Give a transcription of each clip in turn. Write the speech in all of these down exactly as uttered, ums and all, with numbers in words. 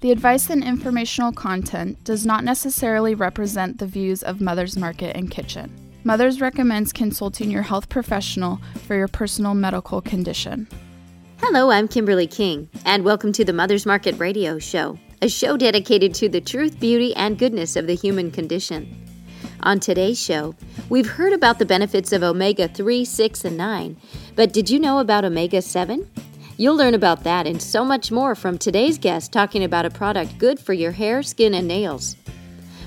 The advice and informational content does not necessarily represent the views of Mother's Market and Kitchen. Mother's recommends consulting your health professional for your personal medical condition. Hello, I'm Kimberly King, and welcome to the Mother's Market Radio Show, a show dedicated to the truth, beauty, and goodness of the human condition. On today's show, we've heard about the benefits of omega three, six, and nine, but did you know about omega seven? You'll learn about that and so much more from today's guest talking about a product good for your hair, skin, and nails.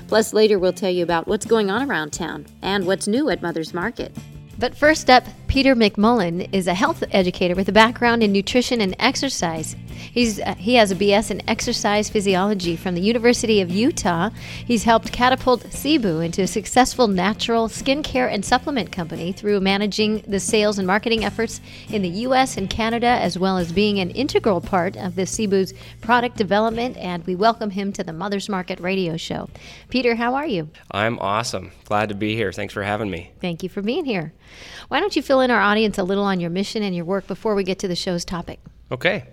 Plus, later we'll tell you about what's going on around town and what's new at Mother's Market. But first up, Peter McMullen is a health educator with a background in nutrition and exercise. He's, uh, he has a B S in exercise physiology from the University of Utah. He's helped catapult Sibu into a successful natural skincare and supplement company through managing the sales and marketing efforts in the U S and Canada, as well as being an integral part of the Sibu's product development, and we welcome him to the Mother's Market Radio Show. Peter, how are you? I'm awesome. Glad to be here. Thanks for having me. Thank you for being here. Why don't you fill in our audience a little on your mission and your work before we get to the show's topic? Okay.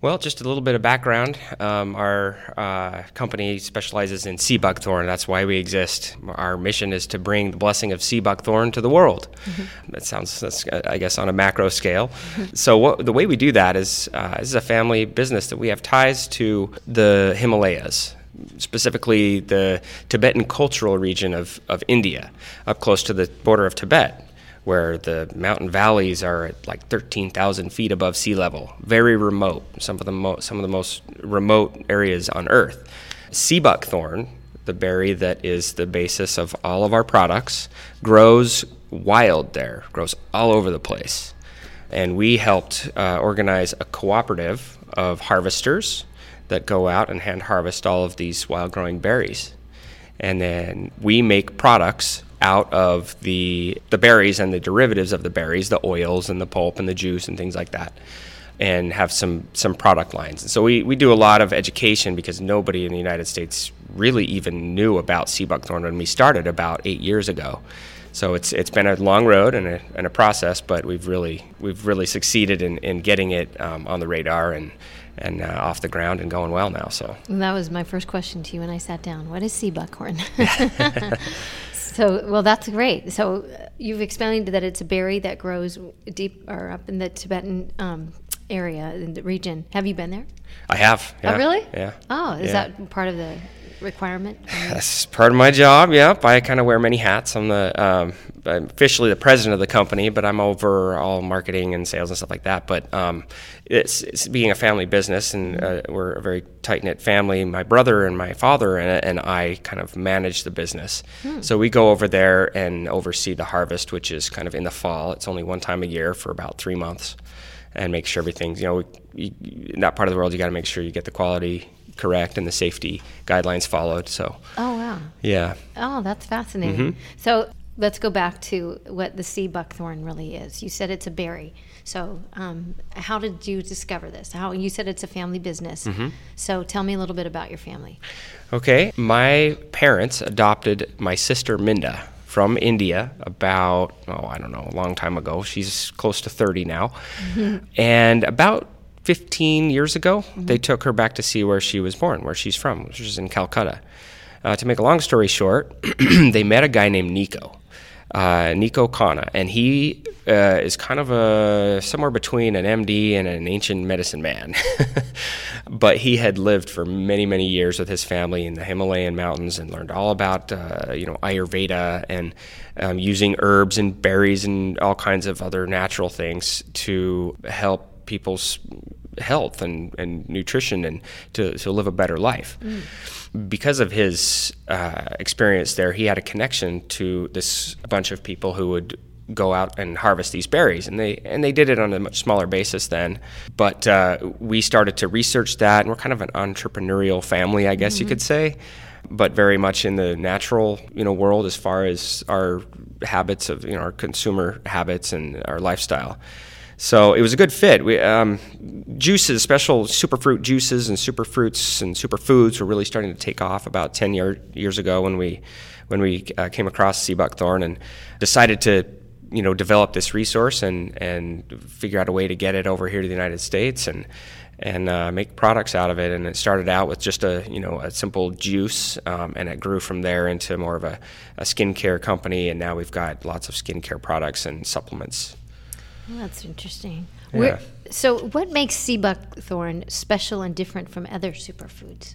Well, just a little bit of background. Um, our uh, company specializes in sea buckthorn. That's why we exist. Our mission is to bring the blessing of sea buckthorn to the world. Mm-hmm. That sounds, that's, I guess, on a macro scale. Mm-hmm. So what, the way we do that is, uh, this is a family business that we have ties to the Himalayas, specifically the Tibetan cultural region of, of India, up close to the border of Tibet, where the mountain valleys are at like thirteen thousand feet above sea level, very remote, some of the mo- some of the most remote areas on Earth. Sea buckthorn, the berry that is the basis of all of our products, grows wild there, grows all over the place. And we helped uh, organize a cooperative of harvesters that go out and hand harvest all of these wild-growing berries. And then we make products out of the the berries and the derivatives of the berries, the oils and the pulp and the juice and things like that, and have some some product lines. And so we, we do a lot of education because nobody in the United States really even knew about sea buckthorn when we started about eight years ago. So it's it's been a long road and a and a process, but we've really we've really succeeded in, in getting it um, on the radar and and uh, off the ground and going well now. So and that was my first question to you when I sat down. What is sea buckthorn? So, well, that's great. So you've explained that it's a berry that grows deep or up in the Tibetan um, area, in the region. Have you been there? I have. Yeah. Oh, really? Yeah. Oh, is yeah. that part of the requirement? That's part of my job, yep. I kind of wear many hats. I'm, the, um, I'm officially the president of the company, but I'm over all marketing and sales and stuff like that. But um, it's, it's being a family business, and uh, we're a very tight-knit family. My brother and my father and, and I kind of manage the business. Hmm. So we go over there and oversee the harvest, which is kind of in the fall. It's only one time a year for about three months and make sure everything's, you know, you, in that part of the world, you got to make sure you get the quality correct and the safety guidelines followed. So oh wow yeah oh that's fascinating. Mm-hmm. So let's go back to what the sea buckthorn really is. You said it's a berry, so um how did you discover this? How you said it's a family business. Mm-hmm. So tell me a little bit about your family. Okay, my parents adopted my sister Minda from India about oh I don't know a long time ago. She's close to thirty now. Mm-hmm. And about fifteen years ago, mm-hmm. they took her back to see where she was born, where she's from, which is in Calcutta. Uh, to make a long story short, they met a guy named Nico, uh, Nico Khanna, and he uh, is kind of a somewhere between an M D and an ancient medicine man. But he had lived for many, many years with his family in the Himalayan mountains and learned all about uh, you know Ayurveda and um, using herbs and berries and all kinds of other natural things to help people's health and, and nutrition and to, to live a better life. Mm. Because of his uh, experience there, he had a connection to this bunch of people who would go out and harvest these berries, and they and they did it on a much smaller basis then. But uh, we started to research that, and we're kind of an entrepreneurial family, I guess mm-hmm. you could say, but very much in the natural you know world as far as our habits of you know our consumer habits and our lifestyle. So it was a good fit. We, um, juices, special superfruit juices and superfruits and superfoods were really starting to take off about ten year, years ago when we when we uh, came across sea buckthorn and decided to you know develop this resource and, and figure out a way to get it over here to the United States. And and uh, make products out of it. And it started out with just a, you know, a simple juice, um, and it grew from there into more of a, a skincare company. And now we've got lots of skincare products and supplements. Well, that's interesting. Yeah. We're, so what makes sea buckthorn special and different from other superfoods?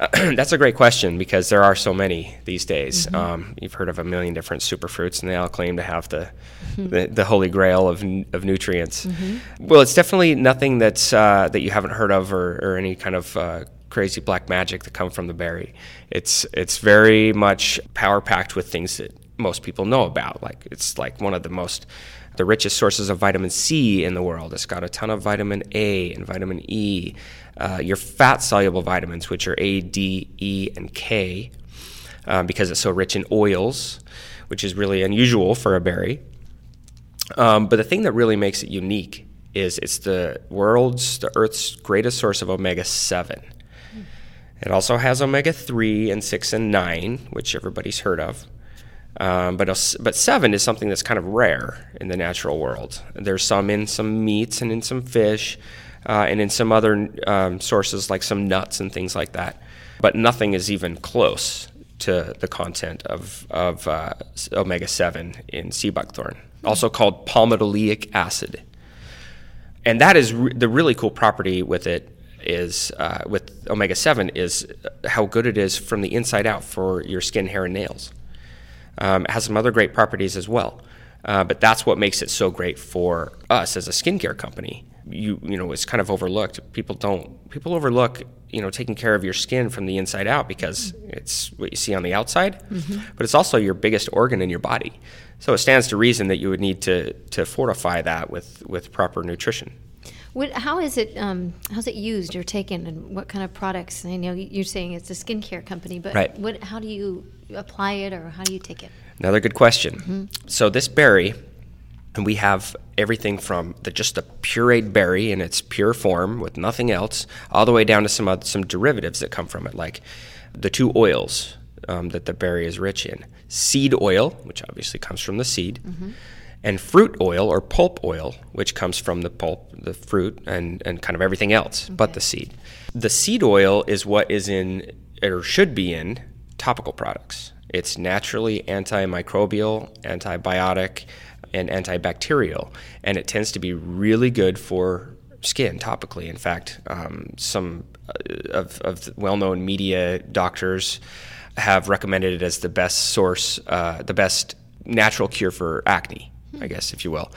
Uh, that's a great question, because there are so many these days. Mm-hmm. Um, you've heard of a million different superfruits, and they all claim to have the mm-hmm. the, the holy grail of of nutrients. Mm-hmm. Well, it's definitely nothing that's uh, that you haven't heard of, or, or any kind of uh, crazy black magic that come from the berry. It's it's very much power packed with things that most people know about. Like it's like one of the most the richest sources of vitamin C in the world. It's got a ton of vitamin A and vitamin E. Uh, your fat-soluble vitamins, which are A, D, E, and K, uh, because it's so rich in oils, which is really unusual for a berry. Um, but the thing that really makes it unique is it's the world's, the Earth's greatest source of omega seven. Mm. It also has omega three and six and nine, which everybody's heard of. Um, but a, but seven is something that's kind of rare in the natural world. There's some in some meats and in some fish, uh, and in some other um, sources like some nuts and things like that. But nothing is even close to the content of of uh, omega seven in sea buckthorn, also called palmitoylic acid. And that is re- the really cool property with it is uh, with omega seven is how good it is from the inside out for your skin, hair, and nails. Um, it has some other great properties as well, uh, but that's what makes it so great for us as a skincare company. You you know, it's kind of overlooked. People don't people overlook you know taking care of your skin from the inside out, because it's what you see on the outside, mm-hmm. but it's also your biggest organ in your body. So it stands to reason that you would need to to fortify that with, with proper nutrition. What, how is it um, how's it used or taken, and what kind of products? I know you're saying it's a skincare company, but right. what how do you apply it, or how do you take it? Another good question. Mm-hmm. So this berry, and we have everything from the, just the pureed berry in its pure form with nothing else, all the way down to some uh, some derivatives that come from it, like the two oils um, that the berry is rich in: seed oil, which obviously comes from the seed, mm-hmm. and fruit oil or pulp oil, which comes from the pulp, the fruit, and, and kind of everything else okay. but the seed. The seed oil is what is in, or should be in, topical products. It's naturally antimicrobial, antibiotic, and antibacterial, and it tends to be really good for skin topically. In fact, um, some of, of well-known media doctors have recommended it as the best source, uh, the best natural cure for acne, I guess, if you will.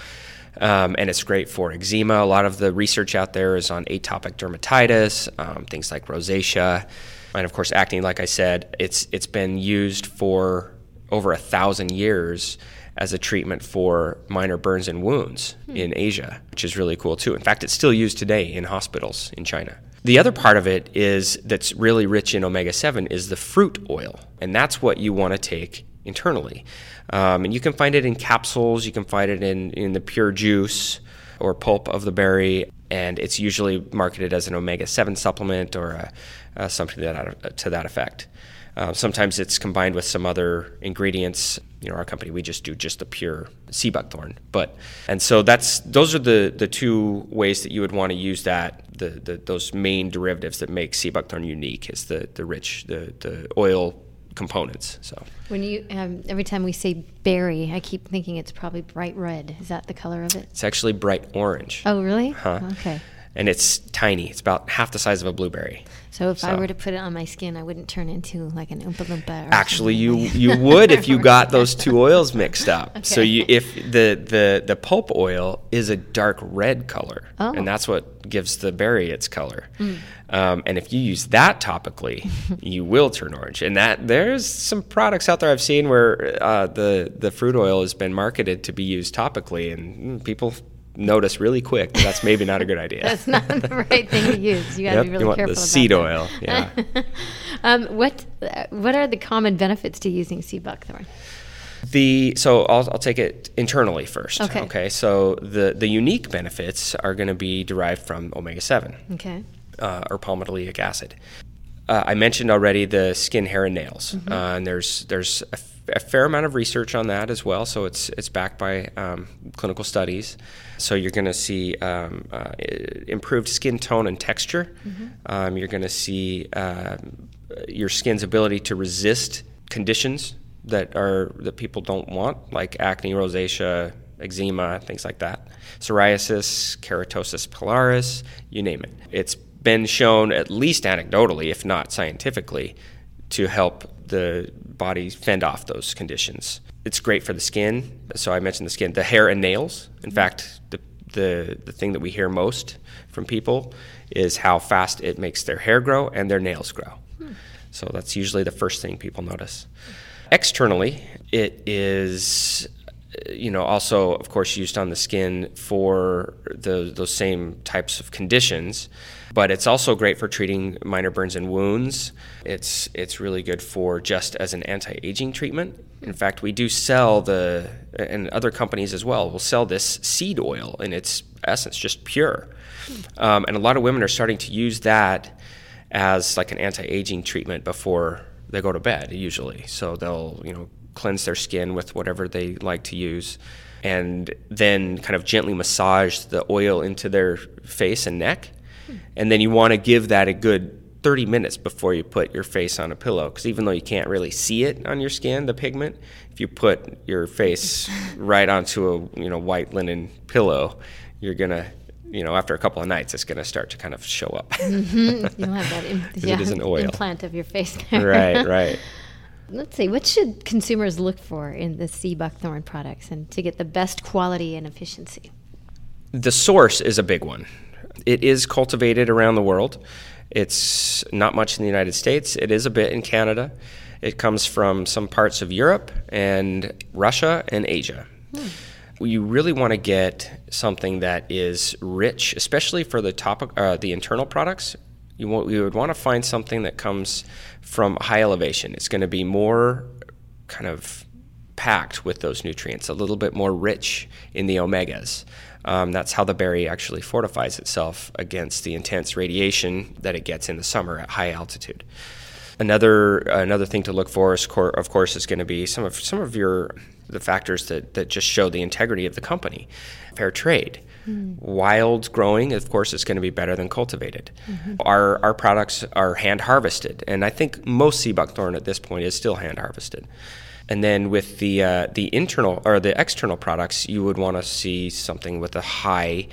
Um, and it's great for eczema. A lot of the research out there is on atopic dermatitis, um, things like rosacea, and of course acne. Like I said, it's it's been used for over a thousand years as a treatment for minor burns and wounds hmm. in Asia, which is really cool too. In fact, it's still used today in hospitals in China. The other part of it is that's really rich in omega seven is the fruit oil, and that's what you want to take internally. Um, and you can find it in capsules, you can find it in, in the pure juice or pulp of the berry, and it's usually marketed as an omega seven supplement or a, a something to that, to that effect. Uh, sometimes it's combined with some other ingredients. You know, our company, we just do just the pure sea buckthorn. But, and so that's, those are the, the two ways that you would want to use that, the, the those main derivatives that make sea buckthorn unique is the, the rich, the, the oil components. So when you um, every time we say berry, I keep thinking it's probably bright red. Is that the color of it? It's actually bright orange. Oh, really? Huh. Okay. And it's tiny. It's about half the size of a blueberry. So if so. I were to put it on my skin, I wouldn't turn into like an Oompa Loompa. Or actually, you you would if you got those two oils mixed up. Okay. So you, if the, the, the pulp oil is a dark red color, oh. and that's what gives the berry its color. Mm. Um, and if you use that topically, you will turn orange. And that there's some products out there I've seen where uh, the the fruit oil has been marketed to be used topically, and people notice really quick that that's maybe not a good idea. That's not the right thing to use. You got to yep, be really you want careful the about seed that. Oil. Yeah. um, what what are the common benefits to using sea buckthorn? The so I'll I'll take it internally first. Okay. Okay. So the the unique benefits are going to be derived from omega seven. Okay. Uh, or palmitoylic acid. Uh, I mentioned already the skin, hair, and nails, mm-hmm. uh, and there's there's a a fair amount of research on that as well, so it's it's backed by um, clinical studies. So you're going to see um, uh, improved skin tone and texture. Mm-hmm. Um, you're going to see uh, your skin's ability to resist conditions that are that people don't want, like acne, rosacea, eczema, things like that. Psoriasis, keratosis pilaris, you name it. It's been shown, at least anecdotally, if not scientifically, to help the body fend off those conditions. It's great for the skin. So I mentioned the skin, the hair and nails. In fact, the the, the thing that we hear most from people is how fast it makes their hair grow and their nails grow. Hmm. So that's usually the first thing people notice. Externally, it is, you know, also, of course, used on the skin for the, those same types of conditions, but it's also great for treating minor burns and wounds. It's it's really good for just as an anti-aging treatment. In fact, we do sell the, and other companies as well, will sell this seed oil in its essence, just pure. Um, and a lot of women are starting to use that as like an anti-aging treatment before they go to bed, usually. So they'll, you know, cleanse their skin with whatever they like to use, and then kind of gently massage the oil into their face and neck. Hmm. And then you want to give that a good thirty minutes before you put your face on a pillow, because even though you can't really see it on your skin, the pigment, if you put your face right onto a, you know, white linen pillow, you're going to, you know, after a couple of nights, it's going to start to kind of show up. Mm-hmm. You'll have that im- yeah, it is an oil. implant of your face there. Right, right. Let's see, what should consumers look for in the sea buckthorn products and to get the best quality and efficiency? The source is a big one. It is cultivated around the world. It's not much in the United States. It is a bit in Canada. It comes from some parts of Europe and Russia and Asia. Hmm. You really want to get something that is rich, especially for the top, uh, the internal products. You, want, you would want to find something that comes from high elevation. It's going to be more kind of packed with those nutrients, a little bit more rich in the omegas. Um, that's how the berry actually fortifies itself against the intense radiation that it gets in the summer at high altitude. Another another thing to look for, is, of course, is going to be some of some of your the factors that, that just show the integrity of the company. Fair trade. Mm. Wild growing, of course, is going to be better than cultivated. Mm-hmm. Our our products are hand harvested, and I think most sea buckthorn at this point is still hand harvested. And then with the uh, the internal or the external products, you would want to see something with a high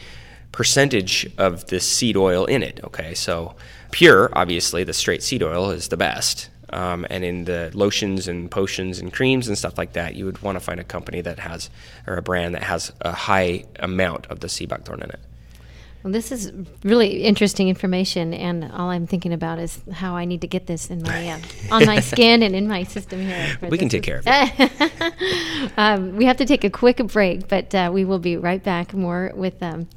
percentage of the seed oil in it. Okay, so pure, obviously, the straight seed oil is the best. Um, and in the lotions and potions and creams and stuff like that, you would want to find a company that has, or a brand that has a high amount of the sea buckthorn in it. Well, this is really interesting information, and all I'm thinking about is how I need to get this in my uh, on my skin and in my system here. We can take care of it. um, we have to take a quick break, but uh, we will be right back more with um,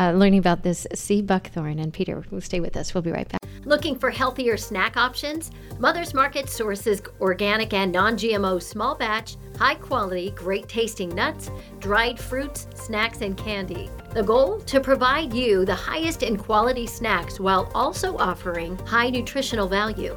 uh, learning about this sea buckthorn. And Peter, stay with us. We'll be right back. Looking for healthier snack options? Mother's Market sources organic and non-G M O small batch, high quality, great tasting nuts, dried fruits, snacks, and candy. The goal? To provide you the highest in quality snacks while also offering high nutritional value.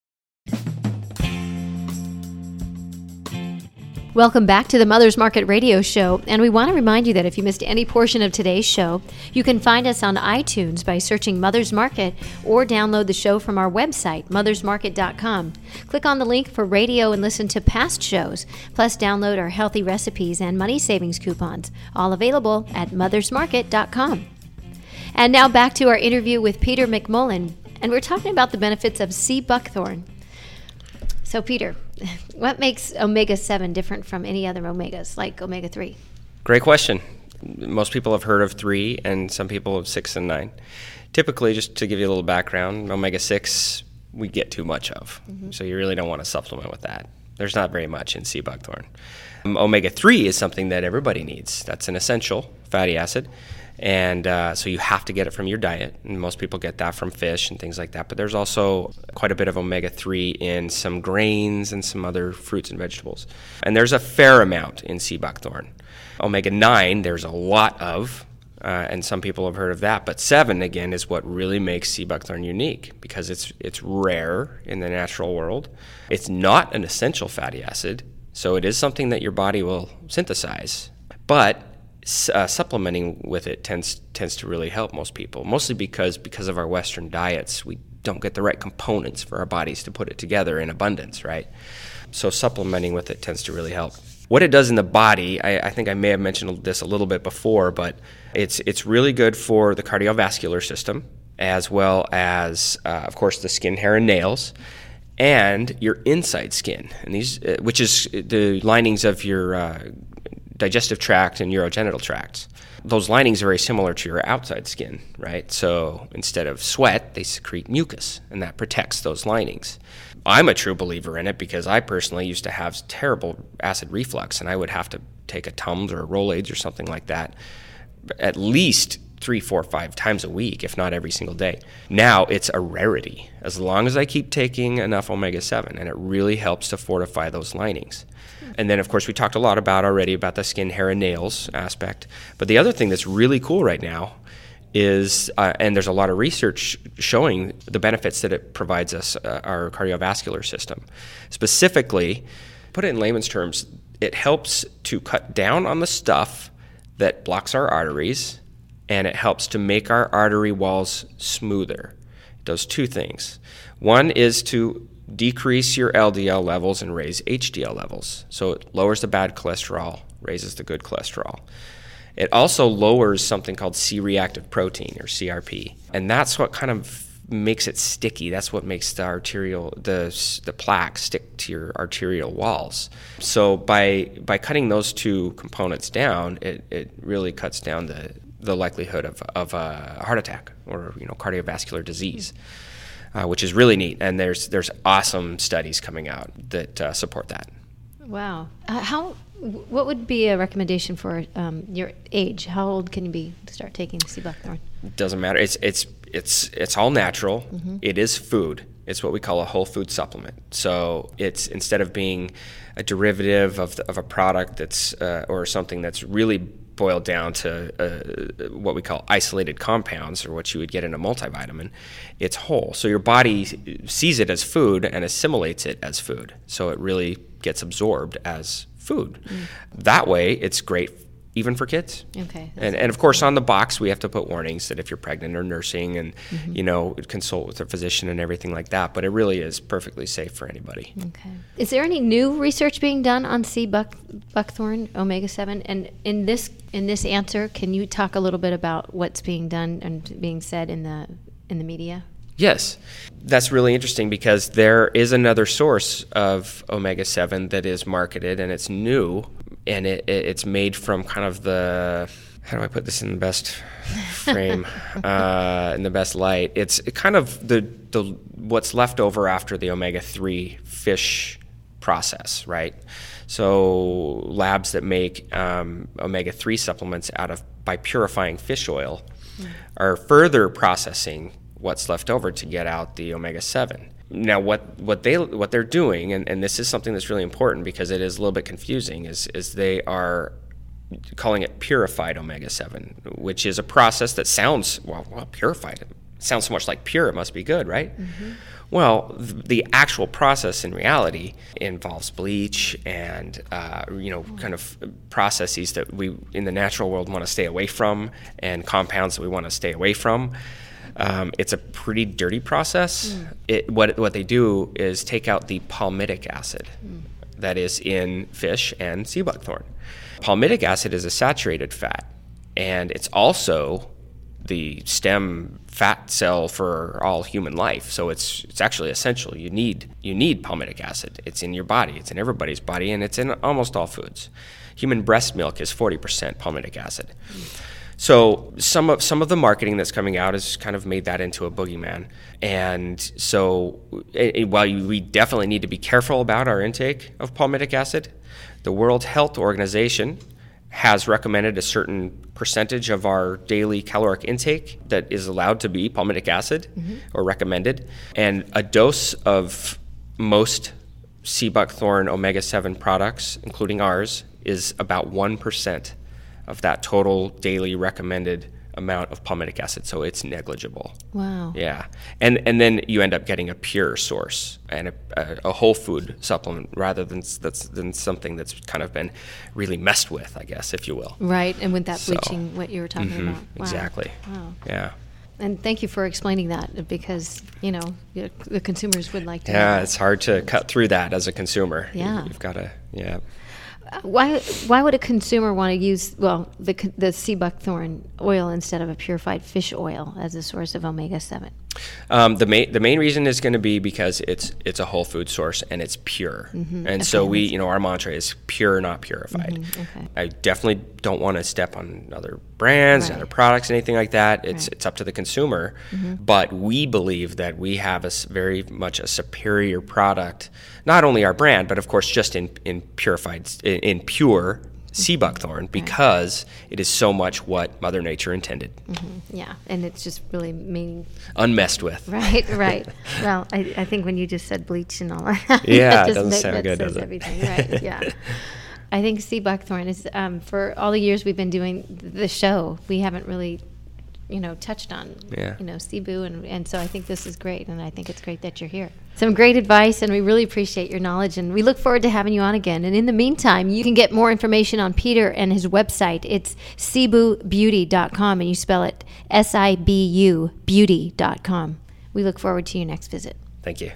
Welcome back to the Mother's Market Radio Show, and we want to remind you that if you missed any portion of today's show, you can find us on iTunes by searching Mother's Market or download the show from our website, mothers market dot com. Click on the link for radio and listen to past shows, plus download our healthy recipes and money savings coupons, all available at mothers market dot com. And now back to our interview with Peter McMullen, and we're talking about the benefits of sea buckthorn. So, Peter, what makes omega seven different from any other omegas, like omega three? Great question. Most people have heard of three, and some people have six and nine. Typically, just to give you a little background, omega six we get too much of, mm-hmm. so you really don't want to supplement with that. There's not very much in sea buckthorn. Um, omega three is something that everybody needs. That's an essential fatty acid, and uh, so you have to get it from your diet, and most people get that from fish and things like that, but there's also quite a bit of omega three in some grains and some other fruits and vegetables, and there's a fair amount in sea buckthorn. Omega nine, there's a lot of, uh, and some people have heard of that, but seven, again, is what really makes sea buckthorn unique, because it's it's rare in the natural world. It's not an essential fatty acid, so it is something that your body will synthesize, but Uh, supplementing with it tends tends to really help most people, mostly because because of our Western diets, we don't get the right components for our bodies to put it together in abundance, right? So supplementing with it tends to really help. What it does in the body, I, I think I may have mentioned this a little bit before, but it's it's really good for the cardiovascular system, as well as uh, of course the skin, hair, and nails, and your inside skin, and these uh, which is the linings of your uh, digestive tract and urogenital tract. Those linings are very similar to your outside skin, right? So instead of sweat, they secrete mucus, and that protects those linings. I'm a true believer in it because I personally used to have terrible acid reflux, and I would have to take a Tums or a Rolaids or something like that at least three, four, five times a week, if not every single day. Now it's a rarity, as long as I keep taking enough omega seven, and it really helps to fortify those linings. And then, of course, we talked a lot about already about the skin, hair, and nails aspect. But the other thing that's really cool right now is, uh, and there's a lot of research showing the benefits that it provides us, uh, our cardiovascular system. Specifically, put it in layman's terms, it helps to cut down on the stuff that blocks our arteries, and it helps to make our artery walls smoother. It does two things. One is to decrease your L D L levels and raise H D L levels. So it lowers the bad cholesterol, raises the good cholesterol. It also lowers something called C-reactive protein, or C R P, and that's what kind of makes it sticky. That's what makes the arterial, the the plaque stick to your arterial walls. So by by cutting those two components down, it, it really cuts down the the likelihood of of a heart attack or you know cardiovascular disease. Mm-hmm. Uh, which is really neat, and there's there's awesome studies coming out that uh, support that. Wow. Uh, how? What would be a recommendation for um, your age? How old can you be to start taking sea buckthorn? Doesn't matter. It's it's it's it's all natural. Mm-hmm. It is food. It's what we call a whole food supplement. So it's instead of being a derivative of the, of a product that's uh, or something that's really boiled down to uh, what we call isolated compounds, or what you would get in a multivitamin, it's whole. So your body sees it as food and assimilates it as food. So it really gets absorbed as food. Mm. That way, it's great even for kids. Okay. And, and of course, on the box, we have to put warnings that if you're pregnant or nursing and, mm-hmm. you know, consult with a physician and everything like that. But it really is perfectly safe for anybody. Okay. Is there any new research being done on sea buck, buckthorn, omega seven? And in this in this answer, can you talk a little bit about what's being done and being said in the in the media? Yes. That's really interesting because there is another source of omega seven that is marketed, and it's new. And it, it, it's made from kind of the, how do I put this in the best frame, uh, in the best light? It's kind of the, the what's left over after the omega three fish process, right? So labs that make um, omega three supplements out of, by purifying fish oil, mm. are further processing what's left over to get out the omega seven. Now, what, what they what they're doing, and, and this is something that's really important because it is a little bit confusing, is is they are calling it purified omega seven, which is a process that sounds, well, well purified. It sounds so much like pure, it must be good, right? Mm-hmm. Well, th- the actual process in reality involves bleach and, uh, you know, kind of processes that we in the natural world want to stay away from, and compounds that we want to stay away from. Um, it's a pretty dirty process. Mm. It, what what they do is take out the palmitic acid mm. that is in fish and sea buckthorn. Palmitic acid is a saturated fat, and it's also the stem fat cell for all human life. So it's it's actually essential. You need you need palmitic acid. It's in your body. It's in everybody's body, and it's in almost all foods. Human breast milk is forty percent palmitic acid. Mm. So some of some of the marketing that's coming out has kind of made that into a boogeyman. And so it, it, while you, we definitely need to be careful about our intake of palmitic acid, the World Health Organization has recommended a certain percentage of our daily caloric intake that is allowed to be palmitic acid, mm-hmm. or recommended. And a dose of most sea buckthorn omega seven products, including ours, is about one percent of that total daily recommended amount of palmitic acid. So it's negligible. Wow. Yeah. And and then you end up getting a pure source and a, a, a whole food supplement rather than that's than something that's kind of been really messed with, I guess, if you will. Right. And with that so, bleaching, what you were talking mm-hmm, about. Wow. Exactly. Wow. Yeah. And thank you for explaining that, because, you know, the consumers would like to. Yeah. Know. It's hard to cut through that as a consumer. Yeah. You, you've got to. Yeah. Why why would a consumer want to use, well, the the sea buckthorn oil instead of a purified fish oil as a source of omega seven? Um, the main the main reason is going to be because it's it's a whole food source and it's pure. Mm-hmm. And okay, so we, you know, our mantra is pure, not purified. Mm-hmm. Okay. I definitely don't want to step on other brands, right. other products, anything like that. It's right. it's up to the consumer. Mm-hmm. But we believe that we have a very much a superior product, not only our brand, but of course just in, in purified, in, in pure sea buckthorn, because right. it is so much what Mother Nature intended. Mm-hmm. Yeah, and it's just really mean... Unmessed with. Right, right. Well, I, I think when you just said bleach and all that... Yeah, that it doesn't make, sound that good, does it? Everything. Right, yeah. I think sea buckthorn is, um, for all the years we've been doing the show, we haven't really... you know, touched on, yeah. you know, Sibu. And, and so I think this is great. And I think it's great that you're here. Some great advice. And we really appreciate your knowledge. And we look forward to having you on again. And in the meantime, you can get more information on Peter and his website. It's Sibu Beauty dot com. And you spell it S I B U beauty dot com. We look forward to your next visit. Thank you.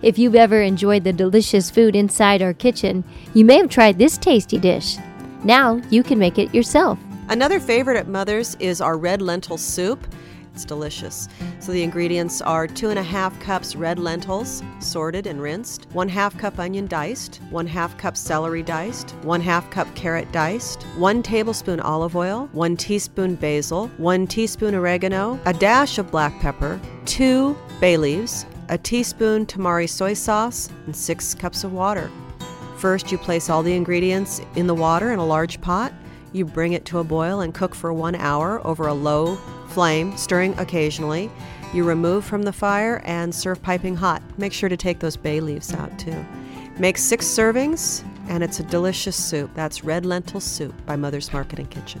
If you've ever enjoyed the delicious food inside our kitchen, you may have tried this tasty dish. Now you can make it yourself. Another favorite at Mother's is our red lentil soup. It's delicious. So the ingredients are two and a half cups red lentils, sorted and rinsed, one half cup onion diced, one half cup celery diced, one half cup carrot diced, one tablespoon olive oil, one teaspoon basil, one teaspoon oregano, a dash of black pepper, two bay leaves, a teaspoon tamari soy sauce, and six cups of water. First, you place all the ingredients in the water in a large pot. You bring it to a boil and cook for one hour over a low flame, stirring occasionally. You remove from the fire and serve piping hot. Make sure to take those bay leaves out too. Make six servings, and it's a delicious soup. That's red lentil soup by Mother's Market and Kitchen.